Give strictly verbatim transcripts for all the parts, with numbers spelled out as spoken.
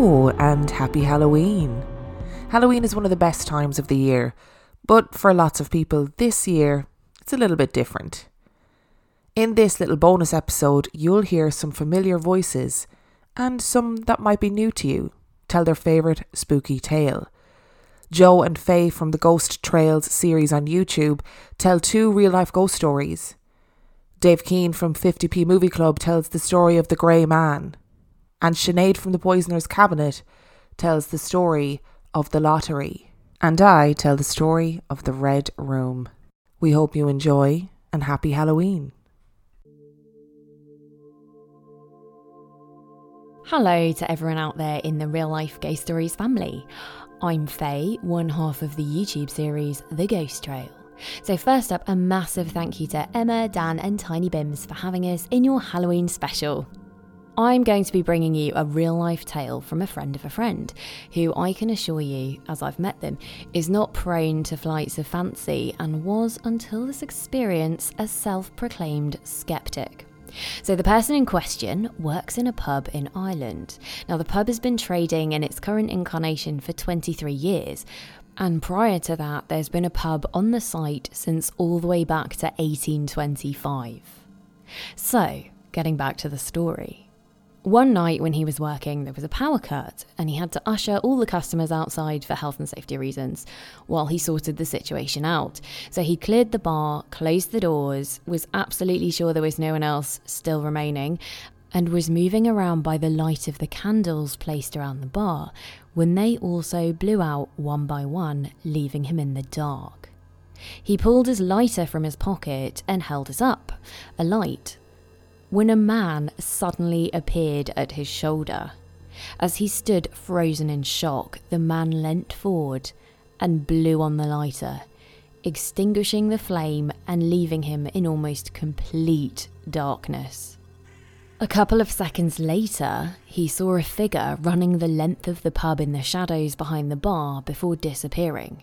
Hello and happy Halloween. Halloween is one of the best times of the year, but for lots of people this year, it's a little bit different. In this little bonus episode, you'll hear some familiar voices and some that might be new to you tell their favourite spooky tale. Joe and Faye from the Ghost Trails series on YouTube tell two real-life ghost stories. Dave Keane from fifty p Movie Club tells the story of the Grey Man. And Sinead from the Poisoner's Cabinet tells the story of the lottery. And I tell the story of the Red Room. We hope you enjoy and happy Halloween. Hello to everyone out there in the real life ghost stories family. I'm Faye, one half of the YouTube series The Ghost Trail. So first up, a massive thank you to Emma, Dan and Tiny Bims for having us in your Halloween special. I'm going to be bringing you a real life tale from a friend of a friend, who I can assure you, as I've met them, is not prone to flights of fancy and was, until this experience, a self-proclaimed skeptic. So the person in question works in a pub in Ireland. Now the pub has been trading in its current incarnation for twenty-three years, and prior to that there's been a pub on the site since all the way back to eighteen twenty-five. So, getting back to the story. One night when he was working, there was a power cut and he had to usher all the customers outside for health and safety reasons while he sorted the situation out. So he cleared the bar, closed the doors, was absolutely sure there was no one else still remaining, and was moving around by the light of the candles placed around the bar when they also blew out one by one, leaving him in the dark. He pulled his lighter from his pocket and held it up, a light, when a man suddenly appeared at his shoulder. As he stood frozen in shock, the man leant forward and blew on the lighter, extinguishing the flame and leaving him in almost complete darkness. A couple of seconds later, he saw a figure running the length of the pub in the shadows behind the bar before disappearing.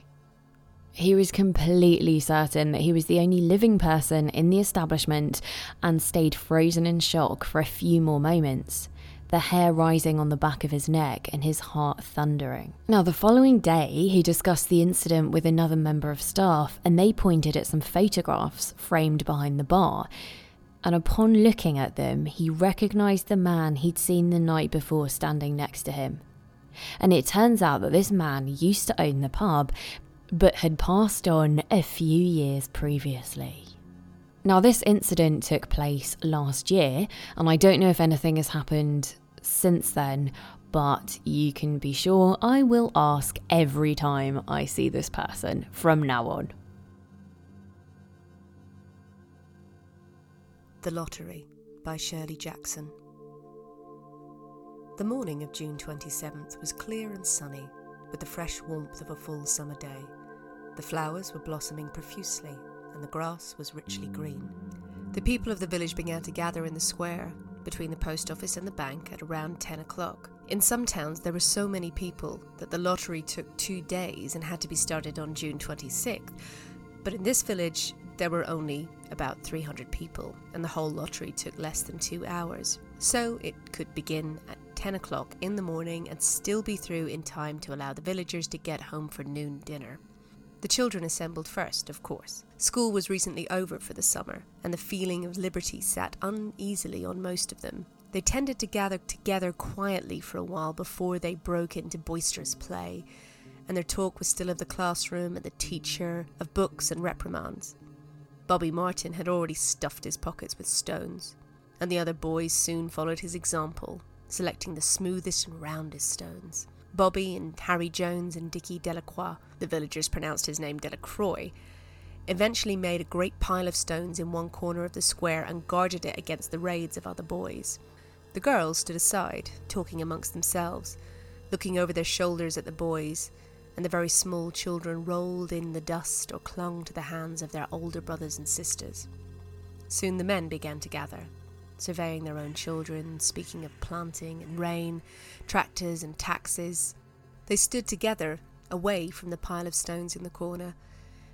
He was completely certain that he was the only living person in the establishment and stayed frozen in shock for a few more moments, the hair rising on the back of his neck and his heart thundering. Now, the following day, he discussed the incident with another member of staff and they pointed at some photographs framed behind the bar. And upon looking at them, he recognised the man he'd seen the night before standing next to him. And it turns out that this man used to own the pub, but had passed on a few years previously. Now this incident took place last year, and I don't know if anything has happened since then, but you can be sure I will ask every time I see this person from now on. The Lottery by Shirley Jackson. The morning of June twenty-seventh was clear and sunny, with the fresh warmth of a full summer day. The flowers were blossoming profusely, and the grass was richly green. The people of the village began to gather in the square, between the post office and the bank, at around ten o'clock. In some towns there were so many people that the lottery took two days and had to be started on June twenty-sixth, but in this village there were only about three hundred people, and the whole lottery took less than two hours, so it could begin at ten o'clock in the morning and still be through in time to allow the villagers to get home for noon dinner. The children assembled first, of course. School was recently over for the summer, and the feeling of liberty sat uneasily on most of them. They tended to gather together quietly for a while before they broke into boisterous play, and their talk was still of the classroom and the teacher, of books and reprimands. Bobby Martin had already stuffed his pockets with stones, and the other boys soon followed his example, selecting the smoothest and roundest stones. Bobby and Harry Jones and Dickie Delacroix, the villagers pronounced his name Delacroix, eventually made a great pile of stones in one corner of the square and guarded it against the raids of other boys. The girls stood aside, talking amongst themselves, looking over their shoulders at the boys, and the very small children rolled in the dust or clung to the hands of their older brothers and sisters. Soon the men began to gather, surveying their own children, speaking of planting and rain, tractors and taxes. They stood together, away from the pile of stones in the corner,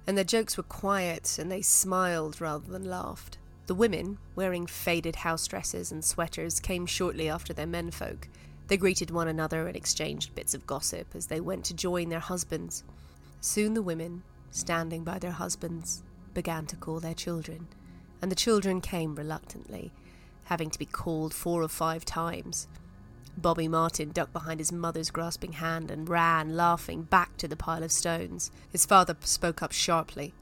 and their jokes were quiet and they smiled rather than laughed. The women, wearing faded house dresses and sweaters, came shortly after their menfolk. They greeted one another and exchanged bits of gossip as they went to join their husbands. Soon the women, standing by their husbands, began to call their children, and the children came reluctantly, having to be called four or five times. Bobby Martin ducked behind his mother's grasping hand and ran, laughing, back to the pile of stones. His father spoke up sharply,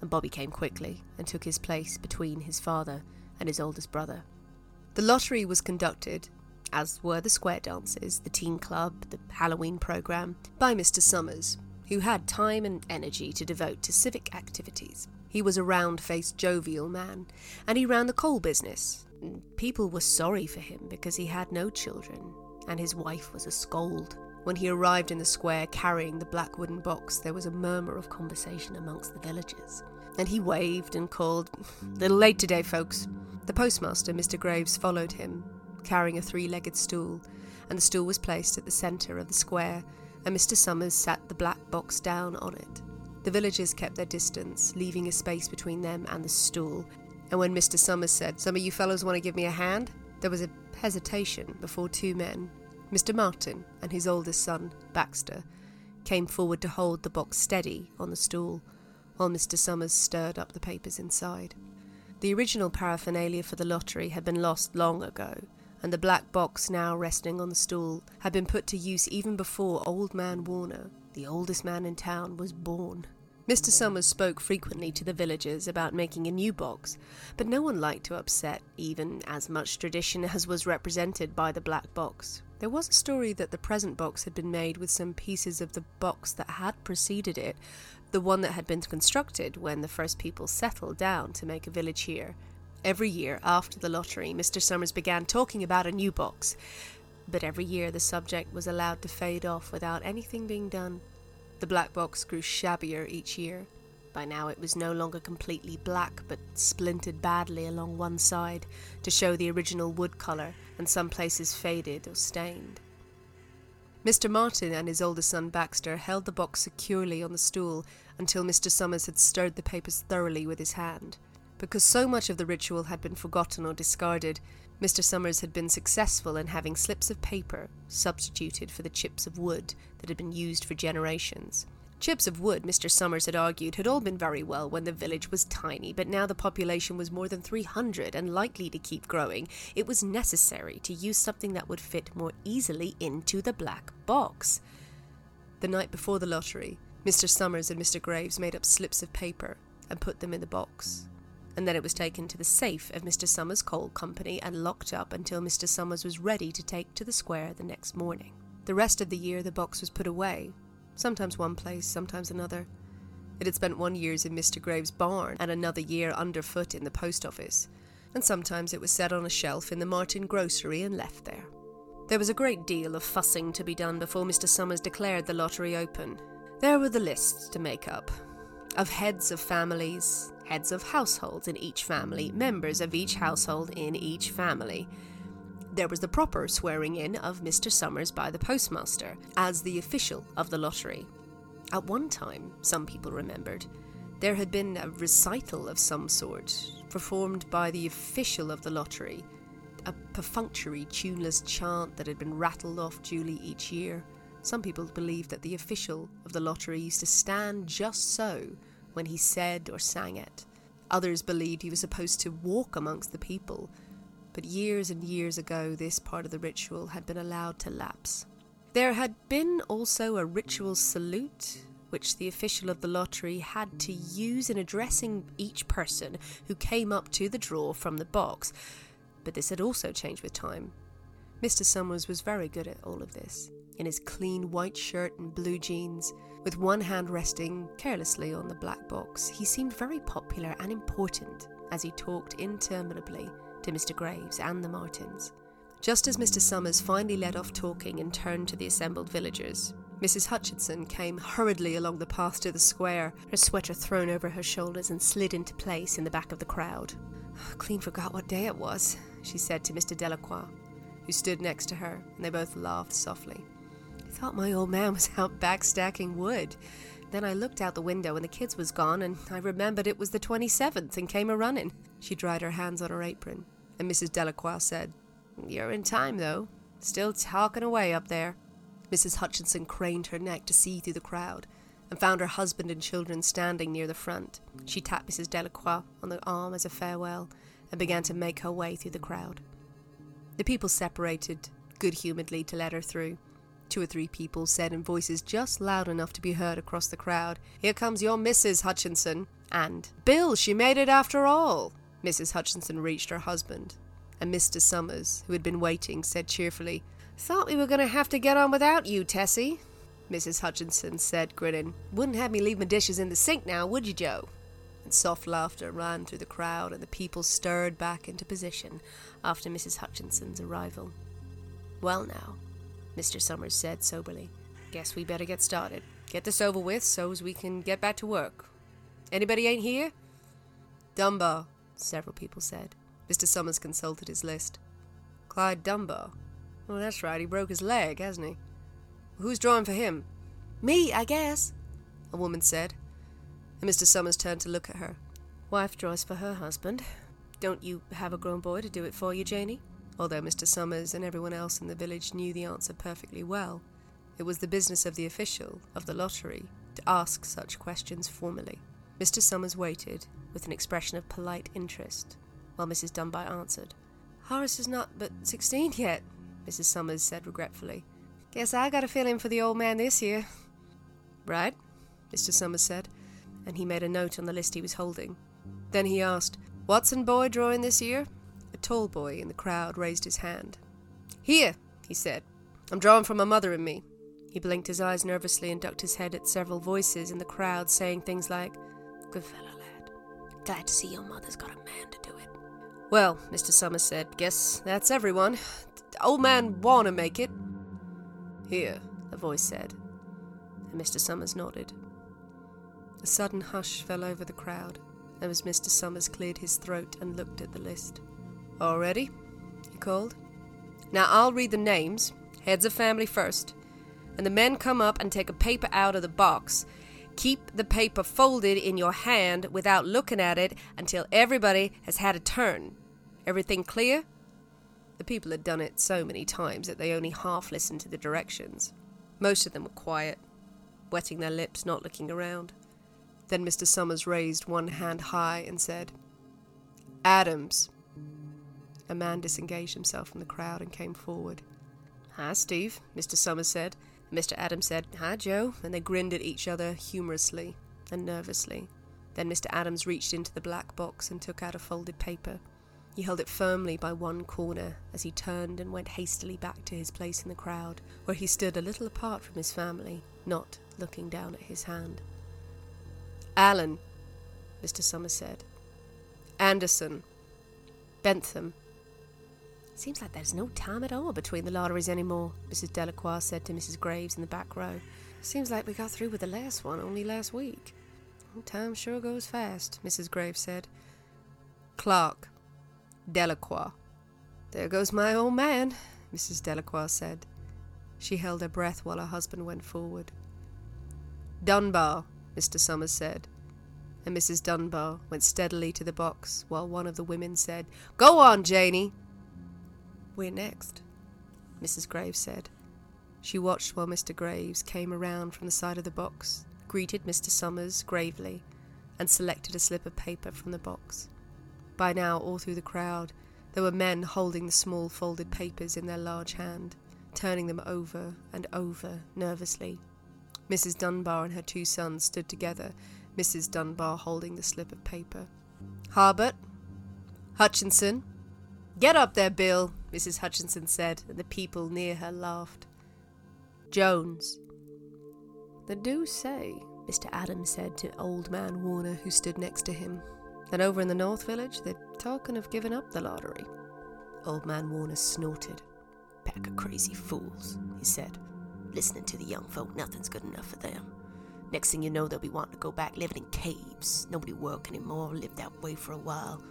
and Bobby came quickly and took his place between his father and his oldest brother. The lottery was conducted, as were the square dances, the teen club, the Halloween programme, by Mister Summers, who had time and energy to devote to civic activities. He was a round-faced, jovial man, and he ran the coal business. People were sorry for him because he had no children, and his wife was a scold. When he arrived in the square carrying the black wooden box, there was a murmur of conversation amongst the villagers, and he waved and called, "Little late today, folks." The postmaster, Mister Graves, followed him, carrying a three-legged stool, and the stool was placed at the centre of the square, and Mister Summers sat the black box down on it. The villagers kept their distance, leaving a space between them and the stool, and when Mister Summers said, "Some of you fellows want to give me a hand?" there was a hesitation before two men, Mister Martin and his oldest son, Baxter, came forward to hold the box steady on the stool, while Mister Summers stirred up the papers inside. The original paraphernalia for the lottery had been lost long ago, and the black box now resting on the stool had been put to use even before Old Man Warner, the oldest man in town, was born. Mister Summers spoke frequently to the villagers about making a new box, but no one liked to upset even as much tradition as was represented by the black box. There was a story that the present box had been made with some pieces of the box that had preceded it, the one that had been constructed when the first people settled down to make a village here. Every year after the lottery, Mister Summers began talking about a new box, but every year the subject was allowed to fade off without anything being done. The black box grew shabbier each year. By now it was no longer completely black, but splintered badly along one side to show the original wood colour, and some places faded or stained. Mister Martin and his older son Baxter held the box securely on the stool until Mister Summers had stirred the papers thoroughly with his hand. Because so much of the ritual had been forgotten or discarded, Mister Summers had been successful in having slips of paper substituted for the chips of wood that had been used for generations. Chips of wood, Mister Summers had argued, had all been very well when the village was tiny, but now the population was more than three hundred and likely to keep growing. It was necessary to use something that would fit more easily into the black box. The night before the lottery, Mister Summers and Mister Graves made up slips of paper and put them in the box, and then it was taken to the safe of Mister Summers' coal company and locked up until Mister Summers was ready to take to the square the next morning. The rest of the year the box was put away, sometimes one place, sometimes another. It had spent one year in Mister Graves' barn and another year underfoot in the post office, and sometimes it was set on a shelf in the Martin grocery and left there. There was a great deal of fussing to be done before Mister Summers declared the lottery open. There were the lists to make up, of heads of families, heads of households in each family, members of each household in each family. There was the proper swearing-in of Mister Summers by the postmaster, as the official of the lottery. At one time, some people remembered, there had been a recital of some sort, performed by the official of the lottery, a perfunctory, tuneless chant that had been rattled off duly each year. Some people believed that the official of the lottery used to stand just so when he said or sang it. Others believed he was supposed to walk amongst the people, but years and years ago this part of the ritual had been allowed to lapse. There had been also a ritual salute, which the official of the lottery had to use in addressing each person who came up to the draw from the box, but this had also changed with time. Mister Summers was very good at all of this, in his clean white shirt and blue jeans, with one hand resting carelessly on the black box. He seemed very popular and important as he talked interminably to Mister Graves and the Martins. Just as Mister Summers finally let off talking and turned to the assembled villagers, Missus Hutchinson came hurriedly along the path to the square, her sweater thrown over her shoulders and slid into place in the back of the crowd. "I clean forgot what day it was," she said to Mister Delacroix, who stood next to her, and they both laughed softly. "I thought my old man was out back stacking wood. Then I looked out the window and the kids was gone, and I remembered it was the twenty-seventh and came a-running." She dried her hands on her apron, and Missus Delacroix said, "You're in time, though." Still talking away up there. Missus Hutchinson craned her neck to see through the crowd and found her husband and children standing near the front. She tapped Missus Delacroix on the arm as a farewell and began to make her way through the crowd. The people separated good-humouredly to let her through. Two or three people said in voices just loud enough to be heard across the crowd, "Here comes your Missus Hutchinson," and "Bill, she made it after all." Missus Hutchinson reached her husband, and Mister Summers, who had been waiting, said cheerfully, "Thought we were going to have to get on without you, Tessie." Missus Hutchinson said, grinning, "Wouldn't have me leave my dishes in the sink now, would you, Joe?" And soft laughter ran through the crowd, and the people stirred back into position after Missus Hutchinson's arrival. "Well now," Mister Summers said soberly, "guess we better get started. Get this over with so's we can get back to work. Anybody ain't here?" "Dunbar," several people said. Mister Summers consulted his list. "Clyde Dunbar? Oh, that's right, he broke his leg, hasn't he? Who's drawing for him?" "Me, I guess," a woman said, and Mister Summers turned to look at her. "Wife draws for her husband. Don't you have a grown boy to do it for you, Janie?" Although Mister Summers and everyone else in the village knew the answer perfectly well, it was the business of the official of the lottery to ask such questions formally. Mister Summers waited with an expression of polite interest while Missus Dunbar answered. "Horace is not but sixteen yet," Missus Summers said regretfully. "Guess I got a feeling for the old man this year." "Right," Mister Summers said, and he made a note on the list he was holding. Then he asked, "Watson boy drawing this year?" A tall boy in the crowd raised his hand. "Here," he said. "I'm drawing for my mother and me." He blinked his eyes nervously and ducked his head at several voices in the crowd saying things like, "Good fellow, lad. Glad to see your mother's got a man to do it." "Well," Mister Summers said, "guess that's everyone. The old man wanna make it." "Here," a voice said, and Mister Summers nodded. A sudden hush fell over the crowd, and as Mister Summers cleared his throat and looked at the list. "All ready?" he called. "Now I'll read the names, heads of family first, and the men come up and take a paper out of the box. Keep the paper folded in your hand without looking at it until everybody has had a turn. Everything clear?" The people had done it so many times that they only half listened to the directions. Most of them were quiet, wetting their lips, not looking around. Then Mister Summers raised one hand high and said, "Adams." A man disengaged himself from the crowd and came forward. "Hi, Steve," Mister Summers said. Mister Adams said, "Hi, Joe," and they grinned at each other humorously and nervously. Then Mister Adams reached into the black box and took out a folded paper. He held it firmly by one corner as he turned and went hastily back to his place in the crowd, where he stood a little apart from his family, not looking down at his hand. "Allen," Mister Summers said. "Anderson. Bentham." "Seems like there's no time at all between the lotteries anymore," Missus Delacroix said to Missus Graves in the back row. "Seems like we got through with the last one only last week." "Time sure goes fast," Missus Graves said. "Clark. Delacroix." "There goes my old man," Missus Delacroix said. She held her breath while her husband went forward. "Dunbar," Mister Summers said, and Missus Dunbar went steadily to the box while one of the women said, "Go on, Janie." "We're next," Missus Graves said. She watched while Mister Graves came around from the side of the box, greeted Mister Summers gravely, and selected a slip of paper from the box. By now, all through the crowd, there were men holding the small folded papers in their large hand, turning them over and over nervously. Missus Dunbar and her two sons stood together, Missus Dunbar holding the slip of paper. "Harbert. Hutchinson. Get up there, Bill," Missus Hutchinson said, and the people near her laughed. "Jones." "The do say," Mister Adams said to old man Warner, who stood next to him, "that over in the North Village they're talking of giving up the lottery." Old man Warner snorted. "Pack of crazy fools," he said. "Listening to the young folk, nothing's good enough for them. Next thing you know, they'll be wanting to go back living in caves. Nobody work anymore, lived that way for a while.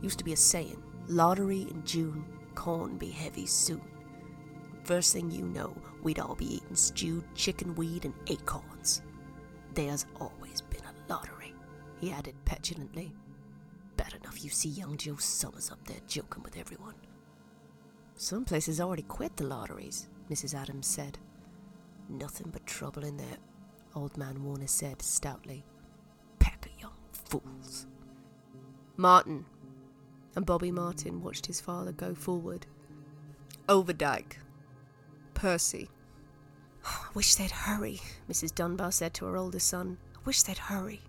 Used to be a saying, lottery in June, corn be heavy soon. First thing you know, we'd all be eating stewed chicken weed and acorns. There's always been a lottery," he added petulantly. "Bad enough you see young Joe Summers up there joking with everyone." Some places already quit the lotteries, Missus Adams said. Nothing but trouble in there, Old Man Warner said stoutly. Pack of young fools. Martin. And Bobby Martin watched his father go forward. Overdyke. Percy. Oh, I wish they'd hurry, Missus Dunbar said to her older son. I wish they'd hurry.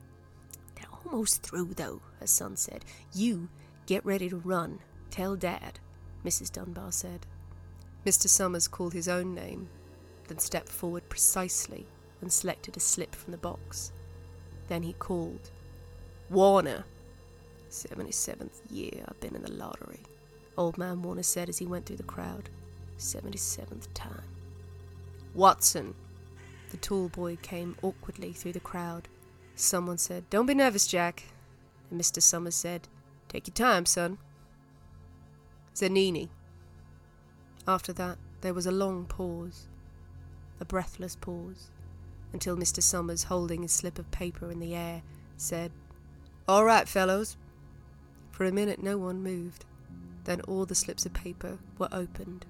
They're almost through, though, her son said. You get ready to run. Tell Dad, Missus Dunbar said. Mister Summers called his own name, then stepped forward precisely and selected a slip from the box. Then he called. Warner. seventy-seventh year I've been in the lottery, Old Man Warner said as he went through the crowd. seventy-seventh time. Watson. The tall boy came awkwardly through the crowd. Someone said, Don't be nervous, Jack. And Mister Summers said, Take your time, son. Zanini. After that, there was a long pause, a breathless pause, until Mister Summers, holding his slip of paper in the air, said, All right, fellows. For a minute, no one moved. Then all the slips of paper were opened.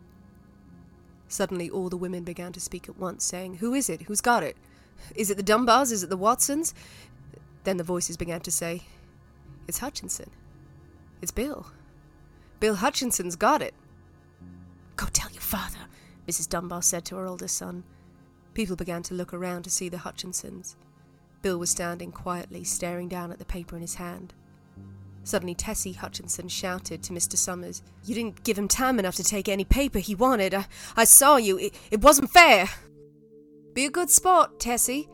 Suddenly, all the women began to speak at once, saying, Who is it? Who's got it? Is it the Dunbars? Is it the Watsons? Then the voices began to say, It's Hutchinson. It's Bill. Bill Hutchinson's got it. Go tell your father, Missus Dunbar said to her older son. People began to look around to see the Hutchinsons. Bill was standing quietly, staring down at the paper in his hand. Suddenly, Tessie Hutchinson shouted to Mister Summers, You didn't give him time enough to take any paper he wanted. I, I saw you. It, it wasn't fair. Be a good sport, Tessie,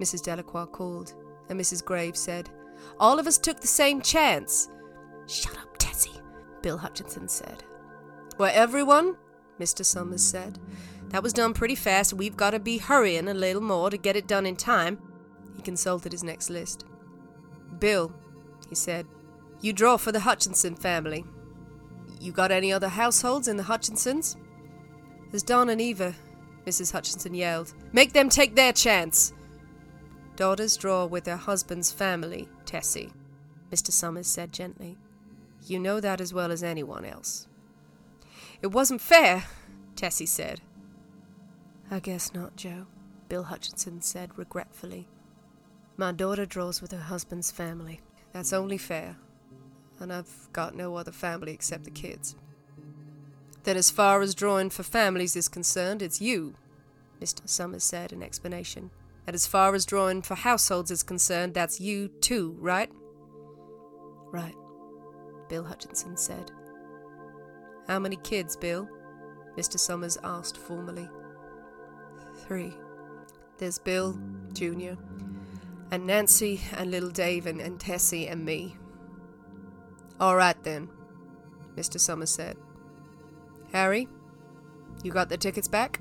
Missus Delacroix called, and Missus Graves said, All of us took the same chance. Shut up, Tessie, Bill Hutchinson said. Well, everyone, Mister Summers said, That was done pretty fast. We've got to be hurrying a little more to get it done in time. He consulted his next list. Bill, he said, You draw for the Hutchinson family. You got any other households in the Hutchinsons? There's Don and Eva, Missus Hutchinson yelled. Make them take their chance. Daughters draw with their husband's family, Tessie, Mister Summers said gently. You know that as well as anyone else. It wasn't fair, Tessie said. I guess not, Joe, Bill Hutchinson said regretfully. My daughter draws with her husband's family. That's only fair. And I've got no other family except the kids. Then as far as drawing for families is concerned, it's you, Mister Summers said in explanation. And as far as drawing for households is concerned, that's you too, right? Right, Bill Hutchinson said. How many kids, Bill? Mister Summers asked formally. Three. There's Bill, Junior, and Nancy, and little Dave, and, and Tessie, and me. All right, then, Mister Summers said. Harry, you got the tickets back?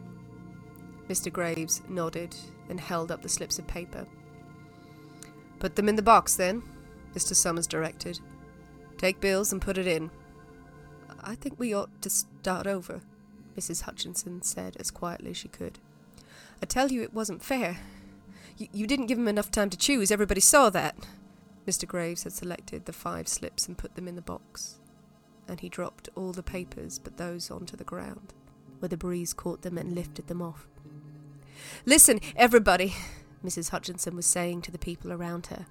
Mister Graves nodded and held up the slips of paper. Put them in the box, then, Mister Summers directed. Take Bill's and put it in. I think we ought to start over, Missus Hutchinson said as quietly as she could. I tell you it wasn't fair. You, you didn't give him enough time to choose. Everybody saw that. Mister Graves had selected the five slips and put them in the box, and he dropped all the papers but those onto the ground, where the breeze caught them and lifted them off. Listen, everybody, Missus Hutchinson was saying to the people around her.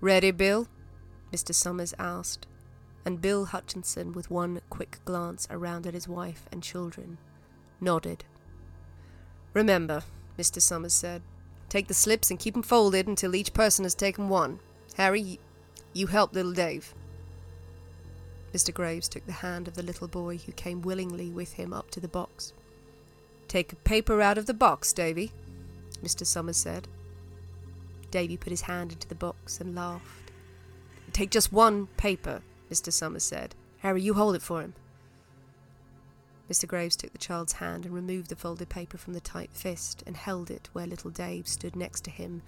Ready, Bill? Mister Summers asked, and Bill Hutchinson, with one quick glance around at his wife and children, nodded. Remember, Mister Summers said, take the slips and keep them folded until each person has taken one. Harry, you help little Dave. Mister Graves took the hand of the little boy who came willingly with him up to the box. Take a paper out of the box, Davy, Mister Summers said. Davy put his hand into the box and laughed. Take just one paper, Mister Summers said. Harry, you hold it for him. Mister Graves took the child's hand and removed the folded paper from the tight fist and held it where little Dave stood next to him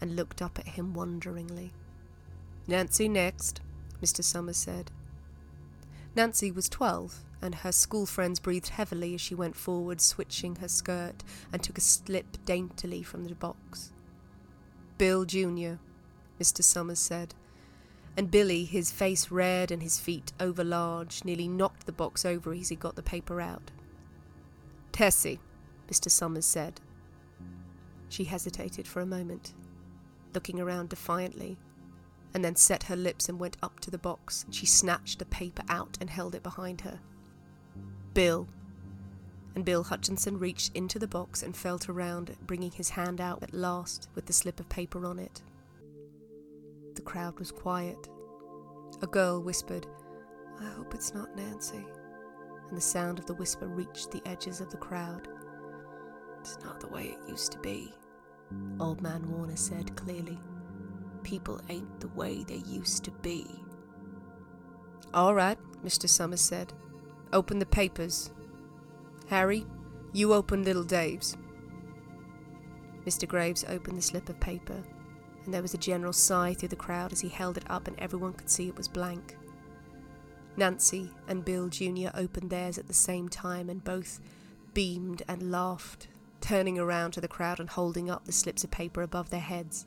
and looked up at him wonderingly. Nancy next, Mister Summers said. Nancy was twelve, and her school friends breathed heavily as she went forward, switching her skirt, and took a slip daintily from the box. Bill Junior, Mister Summers said, and Billy, his face red and his feet overlarge, nearly knocked the box over as he got the paper out. "Tessie," Mister Summers said. She hesitated for a moment, looking around defiantly, and then set her lips and went up to the box. She snatched the paper out and held it behind her. "Bill." And Bill Hutchinson reached into the box and felt around, bringing his hand out at last with the slip of paper on it. The crowd was quiet. A girl whispered, "I hope it's not Nancy," and the sound of the whisper reached the edges of the crowd. "It's not the way it used to be," Old Man Warner said clearly. "People ain't the way they used to be." "All right," Mister Summers said. "Open the papers. Harry, you open Little Dave's." Mister Graves opened the slip of paper, and there was a general sigh through the crowd as he held it up and everyone could see it was blank. Nancy and Bill Junior opened theirs at the same time and both beamed and laughed, turning around to the crowd and holding up the slips of paper above their heads.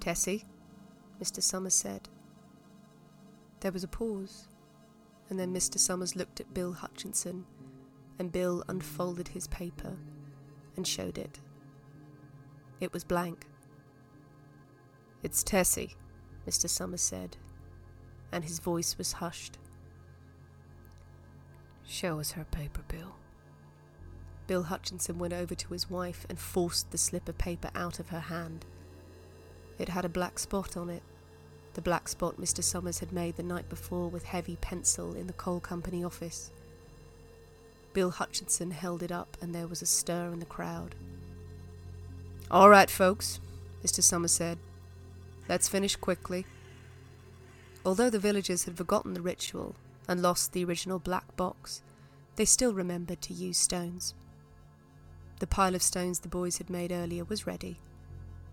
"Tessie," Mister Summers said. There was a pause, and then Mister Summers looked at Bill Hutchinson, and Bill unfolded his paper and showed it. It was blank. "It's Tessie," Mister Summers said, and his voice was hushed. "Show us her paper, Bill." Bill Hutchinson went over to his wife and forced the slip of paper out of her hand. It had a black spot on it, the black spot Mister Summers had made the night before with heavy pencil in the coal company office. Bill Hutchinson held it up and there was a stir in the crowd. "All right, folks," Mister Summers said. "Let's finish quickly." Although the villagers had forgotten the ritual and lost the original black box, they still remembered to use stones. The pile of stones the boys had made earlier was ready.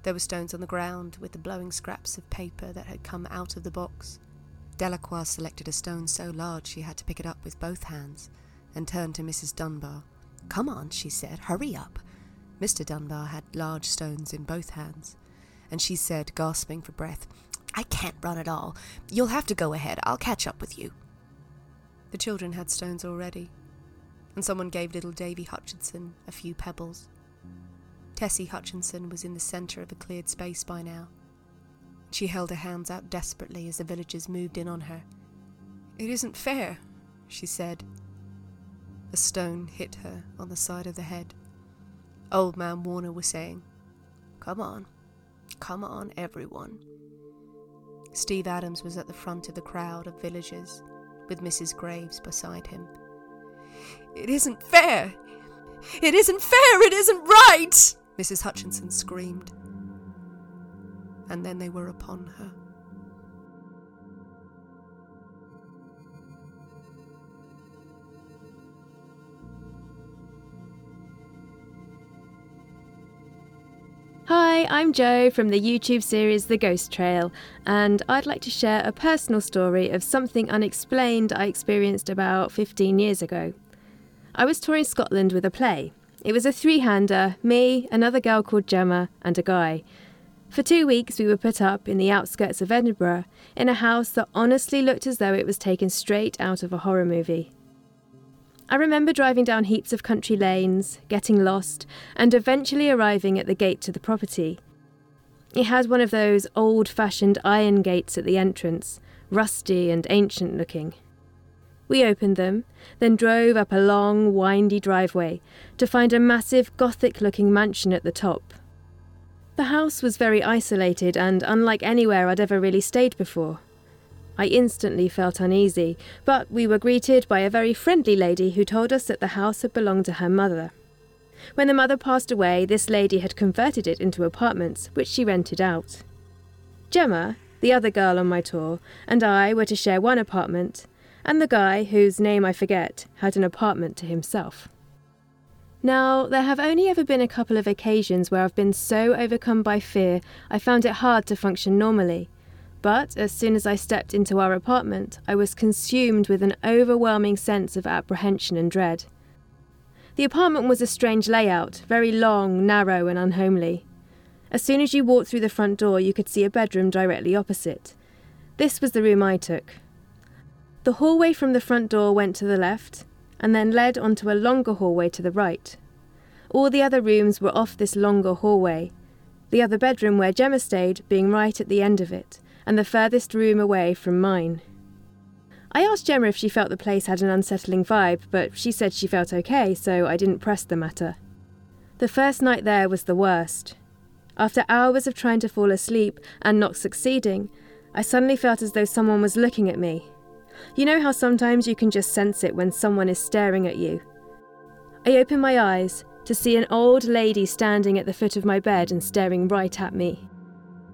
There were stones on the ground with the blowing scraps of paper that had come out of the box. Delacroix selected a stone so large she had to pick it up with both hands and turned to Missus Dunbar. "Come on," she said, "hurry up." Mister Dunbar had large stones in both hands, and she said, gasping for breath, "I can't run at all. You'll have to go ahead. I'll catch up with you." The children had stones already, and someone gave little Davy Hutchinson a few pebbles. Tessie Hutchinson was in the centre of a cleared space by now. She held her hands out desperately as the villagers moved in on her. "It isn't fair," she said. A stone hit her on the side of the head. Old Man Warner was saying, "Come on, come on, everyone." Steve Adams was at the front of the crowd of villagers, with Missus Graves beside him. "It isn't fair! It isn't fair! It isn't right!" Missus Hutchinson screamed. And then they were upon her. Hi, I'm Jo from the YouTube series The Ghost Trail, and I'd like to share a personal story of something unexplained I experienced about fifteen years ago. I was touring Scotland with a play. It was a three-hander, me, another girl called Gemma, and a guy. For two weeks we were put up in the outskirts of Edinburgh, in a house that honestly looked as though it was taken straight out of a horror movie. I remember driving down heaps of country lanes, getting lost, and eventually arriving at the gate to the property. It had one of those old-fashioned iron gates at the entrance, rusty and ancient looking. We opened them, then drove up a long, windy driveway to find a massive Gothic-looking mansion at the top. The house was very isolated and unlike anywhere I'd ever really stayed before. I instantly felt uneasy, but we were greeted by a very friendly lady who told us that the house had belonged to her mother. When the mother passed away, this lady had converted it into apartments, which she rented out. Gemma, the other girl on my tour, and I were to share one apartment, and the guy, whose name I forget, had an apartment to himself. Now, there have only ever been a couple of occasions where I've been so overcome by fear I found it hard to function normally. But as soon as I stepped into our apartment, I was consumed with an overwhelming sense of apprehension and dread. The apartment was a strange layout, very long, narrow and unhomely. As soon as you walked through the front door, you could see a bedroom directly opposite. This was the room I took. The hallway from the front door went to the left, and then led onto a longer hallway to the right. All the other rooms were off this longer hallway, the other bedroom where Gemma stayed being right at the end of it, and the furthest room away from mine. I asked Gemma if she felt the place had an unsettling vibe, but she said she felt okay, so I didn't press the matter. The first night there was the worst. After hours of trying to fall asleep and not succeeding, I suddenly felt as though someone was looking at me. You know how sometimes you can just sense it when someone is staring at you? I opened my eyes to see an old lady standing at the foot of my bed and staring right at me.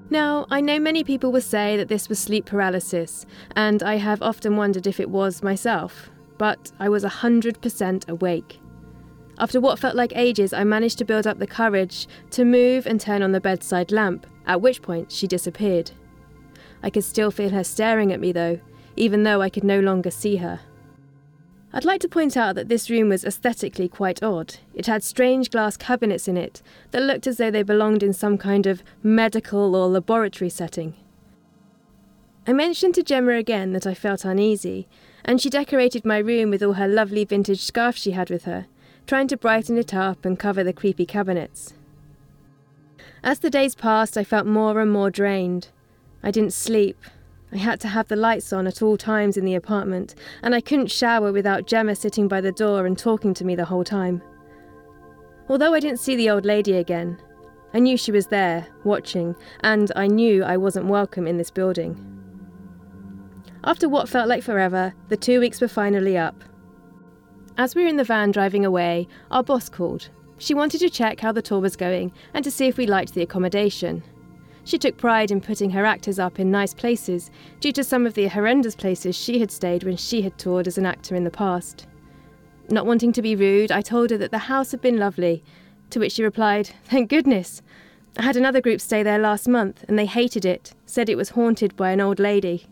Now, I know many people will say that this was sleep paralysis, and I have often wondered if it was myself, but I was one hundred percent awake. After what felt like ages, I managed to build up the courage to move and turn on the bedside lamp, at which point she disappeared. I could still feel her staring at me though, even though I could no longer see her. I'd like to point out that this room was aesthetically quite odd. It had strange glass cabinets in it that looked as though they belonged in some kind of medical or laboratory setting. I mentioned to Gemma again that I felt uneasy, and she decorated my room with all her lovely vintage scarf she had with her, trying to brighten it up and cover the creepy cabinets. As the days passed, I felt more and more drained. I didn't sleep. I had to have the lights on at all times in the apartment, and I couldn't shower without Gemma sitting by the door and talking to me the whole time. Although I didn't see the old lady again, I knew she was there, watching, and I knew I wasn't welcome in this building. After what felt like forever, the two weeks were finally up. As we were in the van driving away, our boss called. She wanted to check how the tour was going and to see if we liked the accommodation. She took pride in putting her actors up in nice places due to some of the horrendous places she had stayed when she had toured as an actor in the past. Not wanting to be rude, I told her that the house had been lovely, to which she replied, "Thank goodness. I had another group stay there last month and they hated it, said it was haunted by an old lady."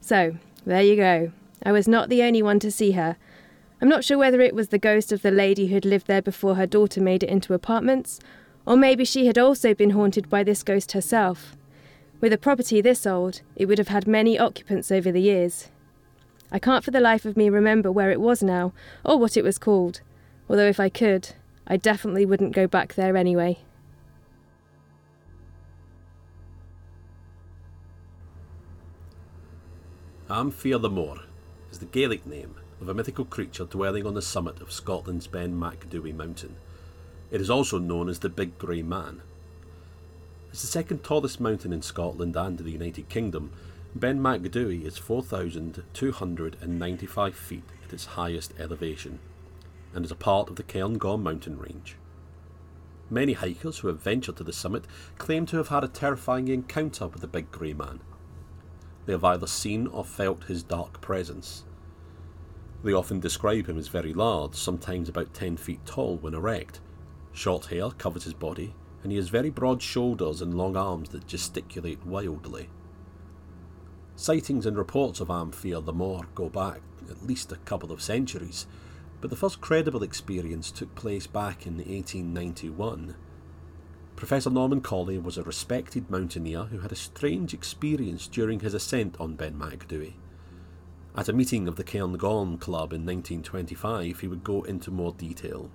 So, there you go. I was not the only one to see her. I'm not sure whether it was the ghost of the lady who had lived there before her daughter made it into apartments, or maybe she had also been haunted by this ghost herself. With a property this old, it would have had many occupants over the years. I can't for the life of me remember where it was now, or what it was called, although if I could, I definitely wouldn't go back there anyway. Am Fear Liath Mòr is the Gaelic name of a mythical creature dwelling on the summit of Scotland's Ben Macdui mountain. It is also known as the Big Grey Man. It's the second tallest mountain in Scotland and the United Kingdom. Ben Macdui is four thousand two hundred ninety-five feet at its highest elevation and is a part of the Cairngorm Mountain Range. Many hikers who have ventured to the summit claim to have had a terrifying encounter with the Big Grey Man. They have either seen or felt his dark presence. They often describe him as very large, sometimes about ten feet tall when erect. Short hair covers his body, and he has very broad shoulders and long arms that gesticulate wildly. Sightings and reports of Am Fear Liath Mòr go back at least a couple of centuries, but the first credible experience took place back in eighteen ninety-one. Professor Norman Collie was a respected mountaineer who had a strange experience during his ascent on Ben Macdui. At a meeting of the Cairngorm Club in nineteen twenty-five, he would go into more detail.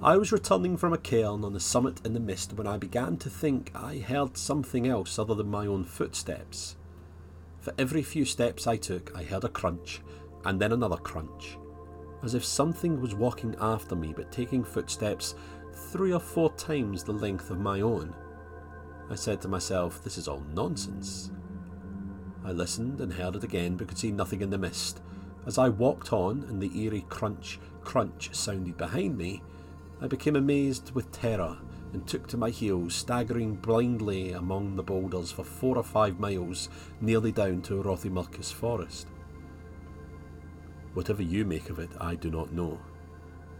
"I was returning from a cairn on the summit in the mist when I began to think I heard something else other than my own footsteps. For every few steps I took, I heard a crunch, and then another crunch, as if something was walking after me but taking footsteps three or four times the length of my own. I said to myself, this is all nonsense. I listened and heard it again but could see nothing in the mist. As I walked on and the eerie crunch, crunch sounded behind me, I became amazed with terror and took to my heels, staggering blindly among the boulders for four or five miles, nearly down to Rothiemurchus Forest. Whatever you make of it, I do not know,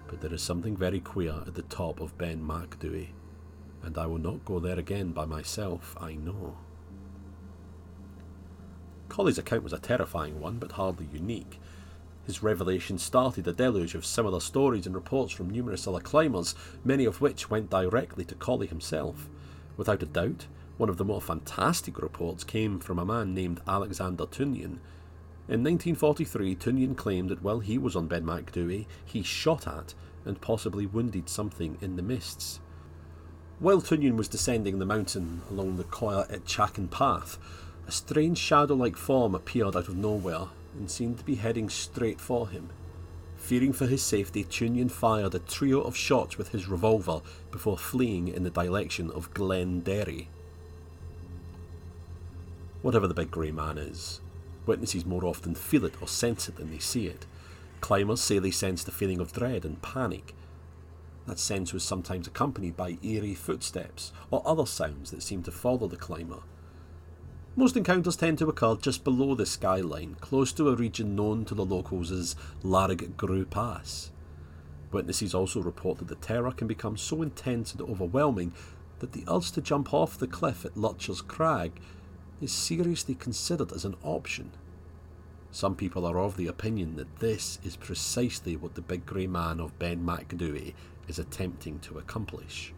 but there is something very queer at the top of Ben Macdui, and I will not go there again by myself, I know." Collie's account was a terrifying one, but hardly unique. His revelation started a deluge of similar stories and reports from numerous other climbers, many of which went directly to Collie himself. Without a doubt, one of the more fantastic reports came from a man named Alexander Tewnion. In nineteen forty-three, Tewnion claimed that while he was on Ben Macdui, he shot at and possibly wounded something in the mists. While Tewnion was descending the mountain along the Coir at Chaken Path, a strange shadow-like form appeared out of nowhere and seemed to be heading straight for him. Fearing for his safety, Tewnion fired a trio of shots with his revolver before fleeing in the direction of Glen Derry. Whatever the big grey man is, witnesses more often feel it or sense it than they see it. Climbers say they sense the feeling of dread and panic. That sense was sometimes accompanied by eerie footsteps or other sounds that seemed to follow the climber. Most encounters tend to occur just below the skyline, close to a region known to the locals as Lairig Ghru Pass. Witnesses also report that the terror can become so intense and overwhelming that the urge to jump off the cliff at Lurcher's Crag is seriously considered as an option. Some people are of the opinion that this is precisely what the big grey man of Ben Macdui is attempting to accomplish.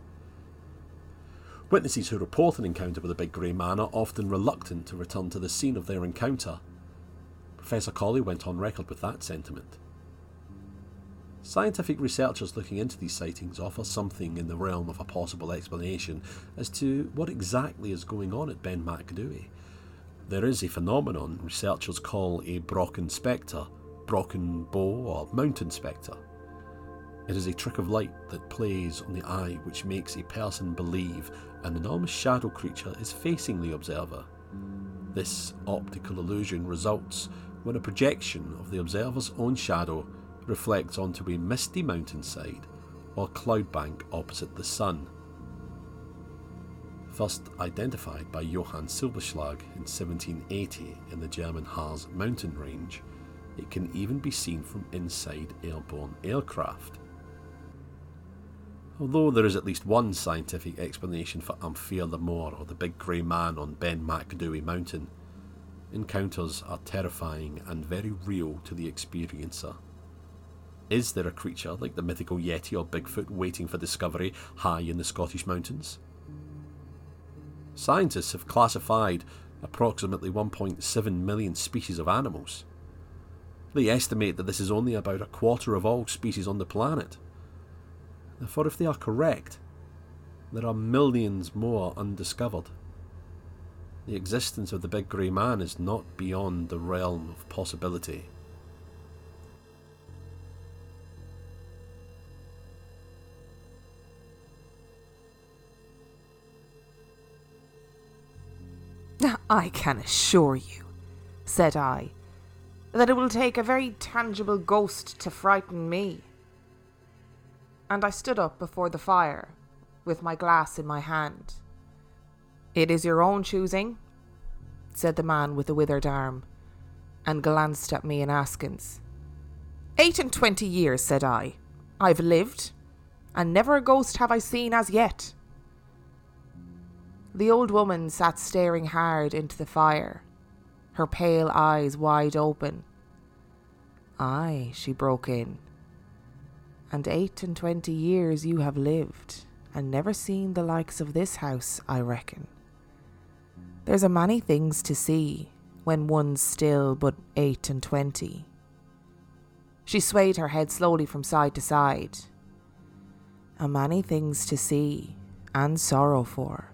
Witnesses who report an encounter with a big grey man are often reluctant to return to the scene of their encounter. Professor Collie went on record with that sentiment. Scientific researchers looking into these sightings offer something in the realm of a possible explanation as to what exactly is going on at Ben Macdui. There is a phenomenon researchers call a Brocken Spectre, Brocken Bow or Mountain Spectre. It is a trick of light that plays on the eye which makes a person believe an enormous shadow creature is facing the observer. This optical illusion results when a projection of the observer's own shadow reflects onto a misty mountainside or cloud bank opposite the sun. First identified by Johann Silberschlag in seventeen eighty in the German Harz mountain range, it can even be seen from inside airborne aircraft. Although there is at least one scientific explanation for Am Fear Liath Mòr, or the big grey man on Ben Macdui Mountain, encounters are terrifying and very real to the experiencer. Is there a creature like the mythical Yeti or Bigfoot waiting for discovery high in the Scottish mountains? Scientists have classified approximately one point seven million species of animals. They estimate that this is only about a quarter of all species on the planet. Therefore, if they are correct, there are millions more undiscovered. The existence of the big grey man is not beyond the realm of possibility. I can assure you, said I, that it will take a very tangible ghost to frighten me. And I stood up before the fire, with my glass in my hand. It is your own choosing, said the man with the withered arm, and glanced at me in askance. Eight and twenty years, said I. I've lived, and never a ghost have I seen as yet. The old woman sat staring hard into the fire, her pale eyes wide open. Aye, she broke in, and eight and twenty years you have lived, and never seen the likes of this house, I reckon. There's a many things to see when one's still but eight and twenty. She swayed her head slowly from side to side. A many things to see and sorrow for.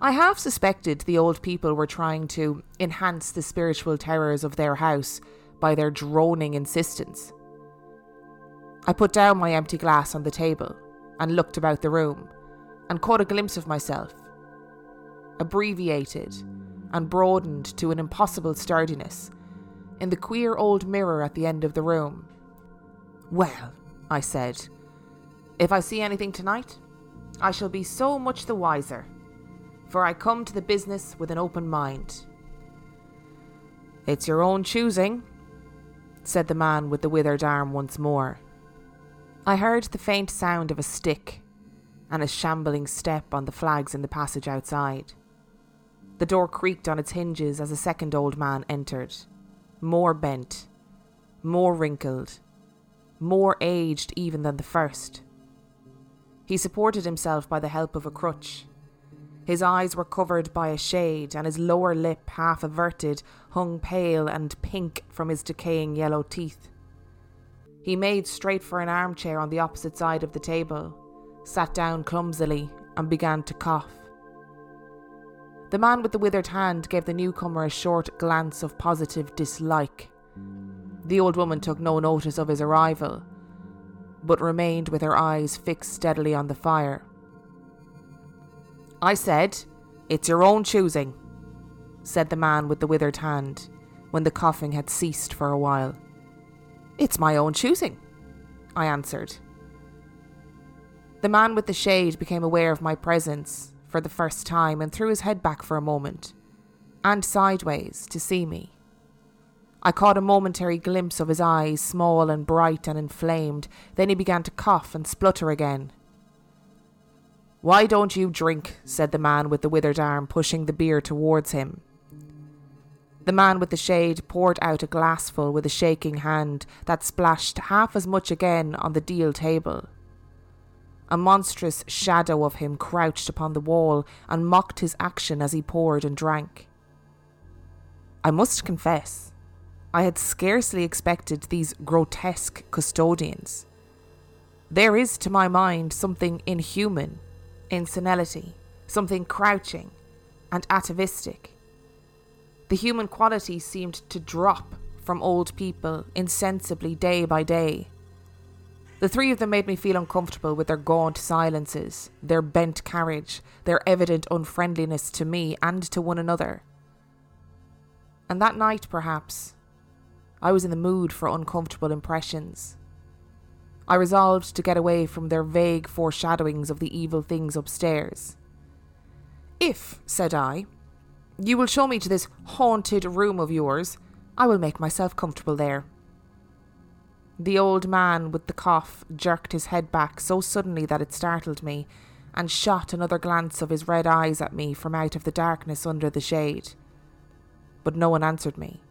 I half suspected the old people were trying to enhance the spiritual terrors of their house by their droning insistence. I put down my empty glass on the table and looked about the room and caught a glimpse of myself, abbreviated and broadened to an impossible sturdiness, in the queer old mirror at the end of the room. Well, I said, if I see anything tonight, I shall be so much the wiser. For I come to the business with an open mind. It's your own choosing, said the man with the withered arm once more. I heard the faint sound of a stick and a shambling step on the flags in the passage outside. The door creaked on its hinges as a second old man entered, more bent more wrinkled, more aged even than the first. He supported himself by the help of a crutch. His eyes were covered by a shade, and his lower lip, half averted, hung pale and pink from his decaying yellow teeth. He made straight for an armchair on the opposite side of the table, sat down clumsily, and began to cough. The man with the withered hand gave the newcomer a short glance of positive dislike. The old woman took no notice of his arrival, but remained with her eyes fixed steadily on the fire. "I said, it's your own choosing," said the man with the withered hand, when the coughing had ceased for a while. "It's my own choosing," I answered. The man with the shade became aware of my presence for the first time and threw his head back for a moment, and sideways, to see me. I caught a momentary glimpse of his eyes, small and bright and inflamed. Then he began to cough and splutter again. "Why don't you drink?" said the man with the withered arm, pushing the beer towards him. The man with the shade poured out a glassful with a shaking hand that splashed half as much again on the deal table. A monstrous shadow of him crouched upon the wall and mocked his action as he poured and drank. I must confess, I had scarcely expected these grotesque custodians. There is, to my mind, something inhuman in senility, something crouching and atavistic. The human quality seemed to drop from old people insensibly day by day. The three of them made me feel uncomfortable with their gaunt silences, their bent carriage, their evident unfriendliness to me and to one another. And that night, perhaps, I was in the mood for uncomfortable impressions. I resolved to get away from their vague foreshadowings of the evil things upstairs. "If," said I, "you will show me to this haunted room of yours, I will make myself comfortable there." The old man with the cough jerked his head back so suddenly that it startled me, and shot another glance of his red eyes at me from out of the darkness under the shade. But no one answered me.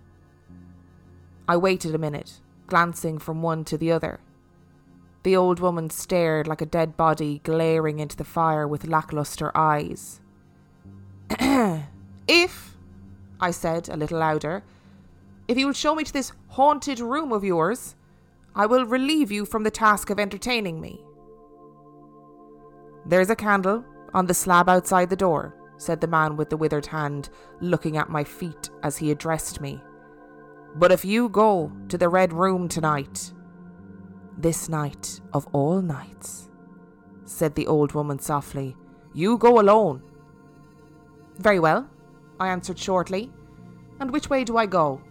I waited a minute, glancing from one to the other. The old woman stared like a dead body, glaring into the fire with lacklustre eyes. "If," I said a little louder, "if you will show me to this haunted room of yours, I will relieve you from the task of entertaining me." "There's a candle on the slab outside the door," said the man with the withered hand, looking at my feet as he addressed me. "But if you go to the Red Room tonight..." "This night of all nights," said the old woman softly, "you go alone." "Very well," I answered shortly. "And which way do I go?"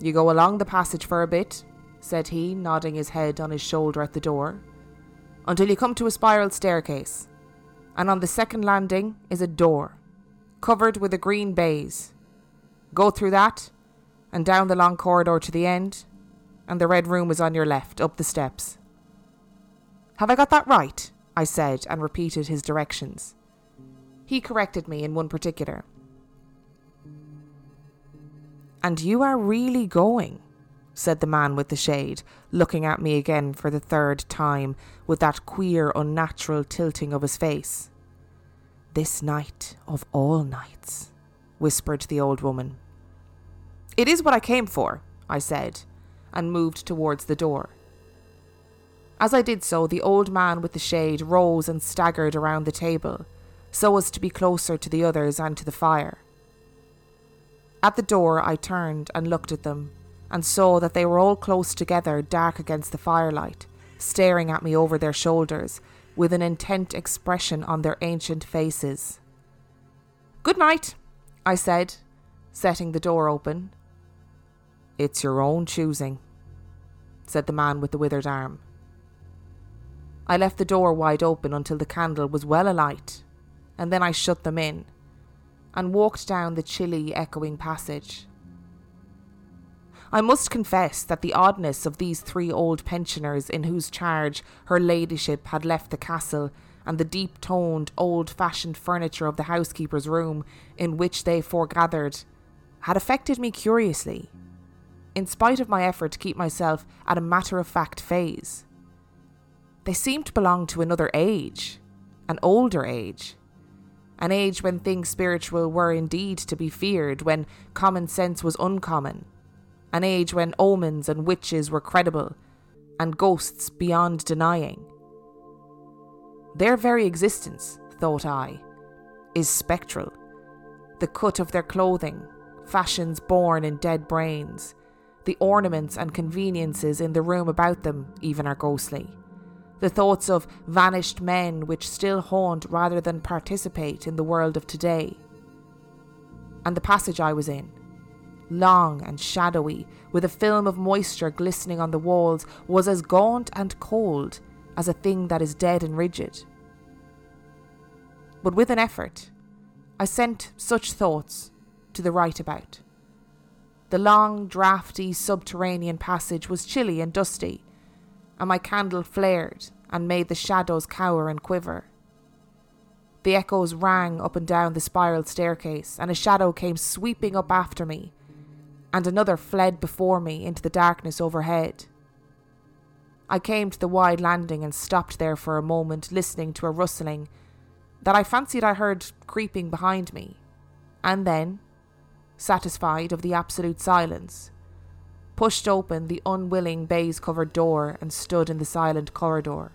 "You go along the passage for a bit," said he, nodding his head on his shoulder at the door, "until you come to a spiral staircase, and on the second landing is a door, covered with a green baize. Go through that, and down the long corridor to the end, and the Red Room is on your left, up the steps." "Have I got that right?" I said, and repeated his directions. He corrected me in one particular. "And you are really going," said the man with the shade, looking at me again for the third time with that queer, unnatural tilting of his face. "This night of all nights," whispered the old woman. "It is what I came for," I said, and moved towards the door. As I did so, the old man with the shade rose and staggered around the table, so as to be closer to the others and to the fire. At the door, I turned and looked at them, and saw that they were all close together, dark against the firelight, staring at me over their shoulders, with an intent expression on their ancient faces. "Good night," I said, setting the door open. "It's your own choosing," said the man with the withered arm. I left the door wide open until the candle was well alight, and then I shut them in, and walked down the chilly, echoing passage. I must confess that the oddness of these three old pensioners in whose charge her ladyship had left the castle, and the deep-toned, old-fashioned furniture of the housekeeper's room in which they foregathered, had affected me curiously. in spite of my effort to keep myself at a matter-of-fact phase. They seemed to belong to another age, an older age, an age when things spiritual were indeed to be feared, when common sense was uncommon, an age when omens and witches were credible, and ghosts beyond denying. Their very existence, thought I, is spectral. The cut of their clothing, fashions born in dead brains, the ornaments and conveniences in the room about them even are ghostly. The thoughts of vanished men which still haunt rather than participate in the world of today. And the passage I was in, long and shadowy, with a film of moisture glistening on the walls, was as gaunt and cold as a thing that is dead and rigid. But with an effort, I sent such thoughts to the right about. The long, draughty, subterranean passage was chilly and dusty, and my candle flared and made the shadows cower and quiver. The echoes rang up and down the spiral staircase, and a shadow came sweeping up after me, and another fled before me into the darkness overhead. I came to the wide landing and stopped there for a moment, listening to a rustling that I fancied I heard creeping behind me, and then, satisfied of the absolute silence, pushed open the unwilling baize-covered door and stood in the silent corridor.